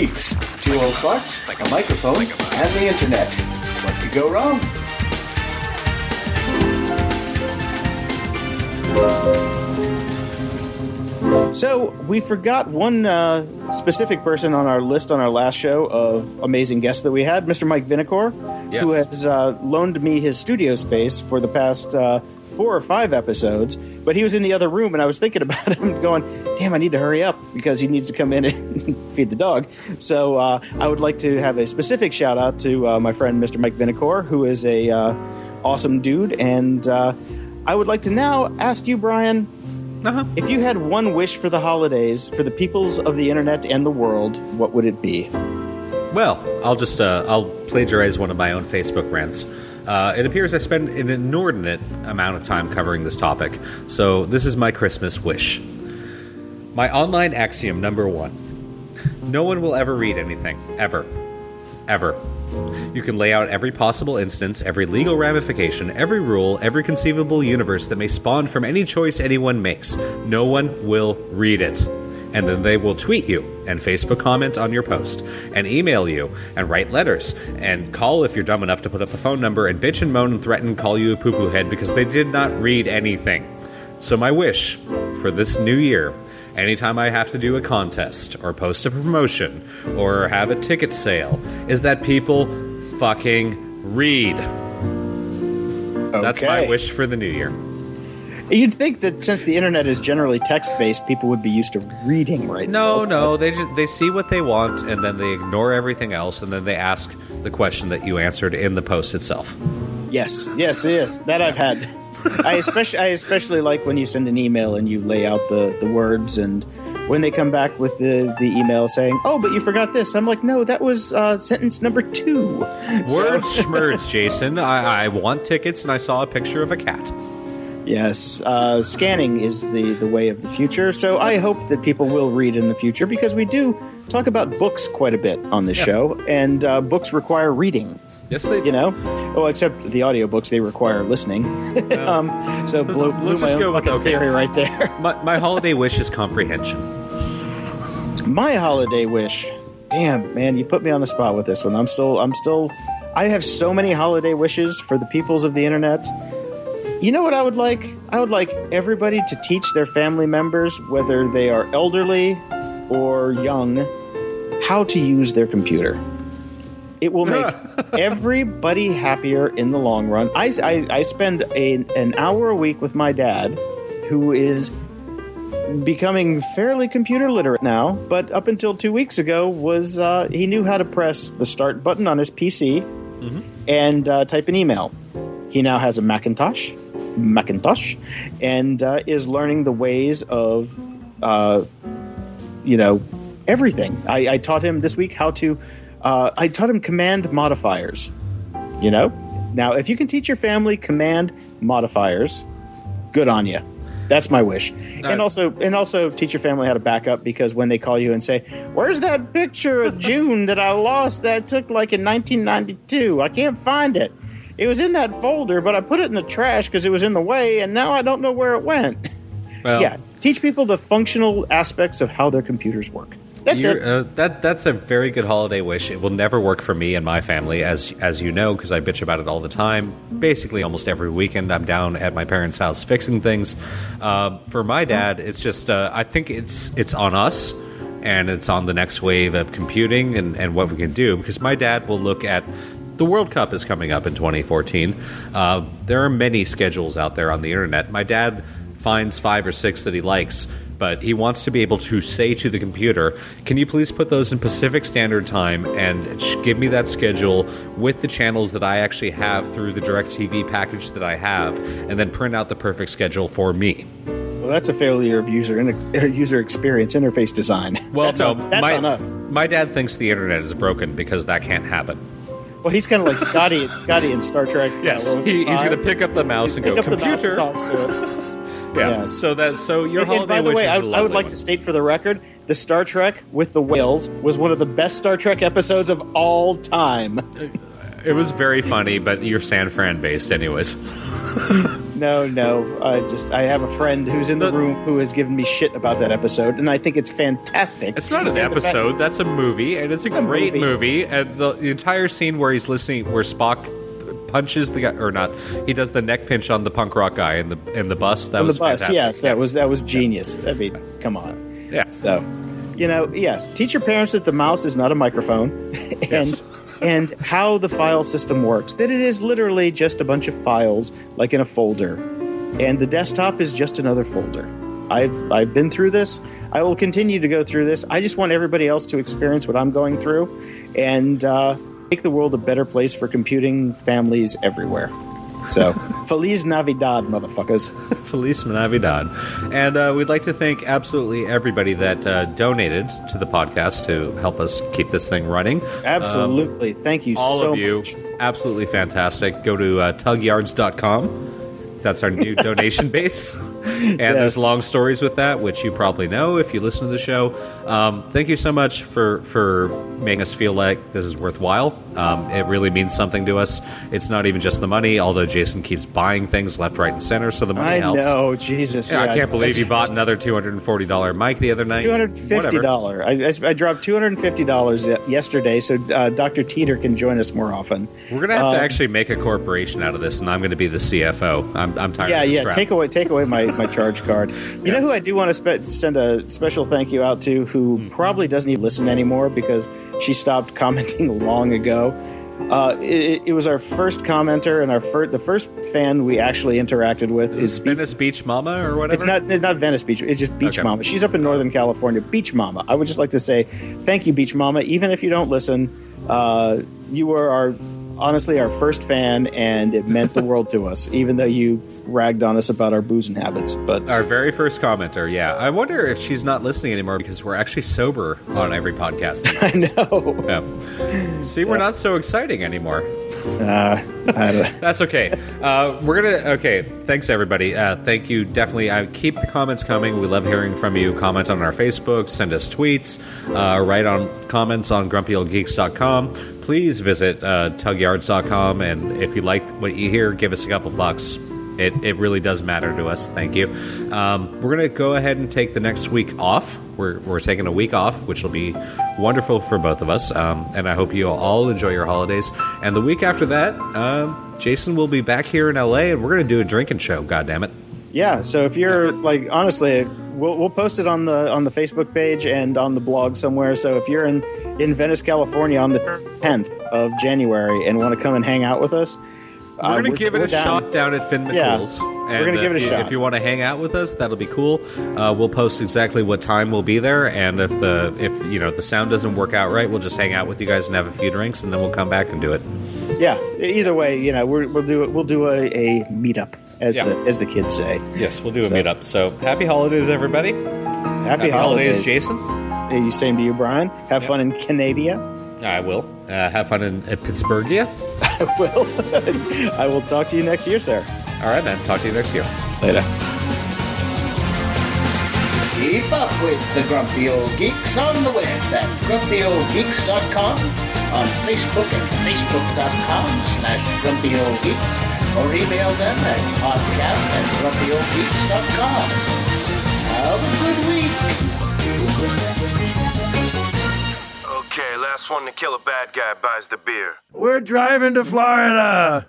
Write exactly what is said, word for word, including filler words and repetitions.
geeks, two old farts, a microphone, and the internet. What could go wrong? So, we forgot one uh, specific person on our list on our last show of amazing guests that we had, Mister Mike Vinicor, yes. who has uh, loaned me his studio space for the past uh, four or five episodes. But he was in the other room, and I was thinking about him going, damn, I need to hurry up because he needs to come in and feed the dog. So uh, I would like to have a specific shout-out to uh, my friend Mister Mike Vinicor, who is a uh, awesome dude. And uh, I would like to now ask you, Brian, uh-huh. if you had one wish for the holidays, for the peoples of the internet and the world, what would it be? Well, I'll just uh, I'll plagiarize one of my own Facebook rants. Uh, it appears I spend an inordinate amount of time covering this topic, so this is my Christmas wish. My online axiom number one. No one will ever read anything. Ever. Ever. You can lay out every possible instance, every legal ramification, every rule, every conceivable universe that may spawn from any choice anyone makes. No one will read it. And then they will tweet you and Facebook comment on your post and email you and write letters and call if you're dumb enough to put up a phone number and bitch and moan and threaten and call you a poo-poo head because they did not read anything. So my wish for this new year, anytime I have to do a contest or post a promotion or have a ticket sale, is that people fucking read. Okay. That's my wish for the new year. You'd think that since the internet is generally text-based, people would be used to reading right no, now. No, no. They just they see what they want, and then they ignore everything else, and then they ask the question that you answered in the post itself. Yes, yes, yes. That I've had. I especially I especially like when you send an email and you lay out the, the words, and when they come back with the, the email saying, oh, but you forgot this. I'm like, no, that was uh, sentence number two. Words so. Schmerds, Jason. I, I want tickets, and I saw a picture of a cat. Yes, uh, scanning is the, the way of the future, so I hope that people will read in the future, because we do talk about books quite a bit on this yeah. show, and uh, books require reading. Yes, they do. You know? Well, except the audiobooks, they require listening. Well, um, so blew, blew my own fucking okay. theory right there. my, my holiday wish is comprehension. My holiday wish? Damn, man, you put me on the spot with this one. I'm still, I'm still, I have so many holiday wishes for the peoples of the internet. You know what I would like? I would like everybody to teach their family members, whether they are elderly or young, how to use their computer. It will make everybody happier in the long run. I, I, I spend a, an hour a week with my dad, who is becoming fairly computer literate now, but up until two weeks ago, was uh, he knew how to press the start button on his P C mm-hmm. and uh, type an email. He now has a Macintosh. Macintosh, and uh, is learning the ways of, uh, you know, everything. I, I taught him this week how to. Uh, I taught him command modifiers. You know, now if you can teach your family command modifiers, good on you. That's my wish. And uh, also and also teach your family how to back up, because when they call you and say, where's that picture of June that I lost that I took like in nineteen ninety-two? I can't find it. It was in that folder, but I put it in the trash because it was in the way, and now I don't know where it went. Well, yeah, teach people the functional aspects of how their computers work. That's it. Uh, that, that's a very good holiday wish. It will never work for me and my family, as as you know, because I bitch about it all the time. Basically, almost every weekend, I'm down at my parents' house fixing things. Uh, for my dad, it's just uh, I think it's it's on us. And it's on the next wave of computing and, and what we can do, because my dad will look at the World Cup is coming up in twenty fourteen. Uh, there are many schedules out there on the internet. My dad finds five or six that he likes, but he wants to be able to say to the computer, can you please put those in Pacific Standard Time and give me that schedule with the channels that I actually have through the DirecTV package that I have, and then print out the perfect schedule for me. Well, that's a failure of user in- user experience interface design. Well, that's no, on, that's my, on us. My dad thinks the internet is broken because that can't happen. Well, he's kind of like Scotty, Scotty in Star Trek. Yes, you know, he, he's going to pick up the mouse and go, up computer. The mouse and to it. yeah. yeah. So that so your and, holiday. And by the wish way, is I, I would like one. to state for the record, the Star Trek with the whales was one of the best Star Trek episodes of all time. It was very funny, but you're San Fran based, anyways. No, no. I just I have a friend who's in the, the room who has given me shit about that episode, and I think it's fantastic. It's not an episode. That's a movie, and it's a it's great a movie. movie. And the, the entire scene where he's listening, where Spock punches the guy, or not, he does the neck pinch on the punk rock guy in the in the bus. That on was the bus. Fantastic. Yes, that was that was genius. Yeah. I mean, come on. Yeah. So, you know, yes, teach your parents that the mouse is not a microphone, and yes. and how the file system works. That it is literally just a bunch of files, like in a folder, and the desktop is just another folder. I've I've been through this. I will continue to go through this. I just want everybody else to experience what I'm going through, and uh, make the world a better place for computing families everywhere. So, Feliz Navidad, motherfuckers. Feliz Navidad. And uh, we'd like to thank absolutely everybody that uh, donated to the podcast to help us keep this thing running. Absolutely. Um, thank you so much. All of you. Absolutely fantastic. Go to uh, tug yards dot com. That's our new donation base. And yes. There's long stories with that, which you probably know if you listen to the show. Um, thank you so much for, for making us feel like this is worthwhile. Um, it really means something to us. It's not even just the money, although Jason keeps buying things left, right, and center, so the money I helps. I know, Jesus. Yeah, yeah, I can't believe you bought another two hundred forty dollars mic the other night. two hundred fifty dollars. I, I dropped two hundred fifty dollars yesterday, so uh, Doctor Teeter can join us more often. We're going to have um, to actually make a corporation out of this, and I'm going to be the C F O. I'm, I'm tired yeah, of this Yeah, yeah, take away, take away my, my charge card. You yeah. know who I do want to spe- send a special thank you out to, who mm-hmm. probably doesn't even listen anymore because she stopped commenting long ago. Uh, it, it was our first commenter and our fir- the first fan we actually interacted with. Is, is Venice Beach-, Beach Mama or whatever? It's not, it's not Venice Beach. It's just Beach okay. Mama. She's up in Northern California. Beach Mama. I would just like to say thank you, Beach Mama. Even if you don't listen, uh, you were our honestly our first fan, and it meant the world to us, even though you ragged on us about our boozing habits. But our very first commenter, yeah. I wonder if she's not listening anymore because we're actually sober on every podcast. I know. Yeah. See, so. We're not so exciting anymore. Uh, I don't. That's okay. Uh, we're going to... Okay, thanks, everybody. Uh, thank you, definitely. Uh, keep the comments coming. We love hearing from you. Comment on our Facebook. Send us tweets. Uh, write on comments on grumpy old geeks dot com. Please visit uh, tug yards dot com, and if you like what you hear, give us a couple bucks. It it really does matter to us. Thank you. Um, we're going to go ahead and take the next week off. We're we're taking a week off, which will be wonderful for both of us, um, and I hope you all enjoy your holidays. And the week after that, uh, Jason will be back here in L A, and we're going to do a drinking show, goddammit. Yeah, so if you're, like, honestly, we'll we'll post it on the on the Facebook page and on the blog somewhere. So if you're in, in Venice, California on the tenth of January and want to come and hang out with us, we're uh, going to give it a down. shot down at Finn McNeil's. Yeah, and we're going to give it a you, shot. If you want to hang out with us, that'll be cool. Uh, we'll post exactly what time we'll be there, and if the if you know the sound doesn't work out right, we'll just hang out with you guys and have a few drinks, and then we'll come back and do it. Yeah, either way, you know, we're, we'll do we'll do a, a meetup. As, yeah. the, as the kids say. Yes, we'll do a so. meetup. So happy holidays, everybody. Happy, happy holidays, holidays, Jason. You same to you, Brian. Have yep. fun in Canada. I will. Uh, have fun in at Pittsburghia. I will. I will talk to you next year, sir. All right, man. Talk to you next year. Later. Keep up with the Grumpy Old Geeks on the web at grumpy old geeks dot com, on Facebook at facebook dot com slash grumpy old geeks. Or email them at podcast at grumpy old geeks dot com. Have a good week. Okay, last one to kill a bad guy buys the beer. We're driving to Florida.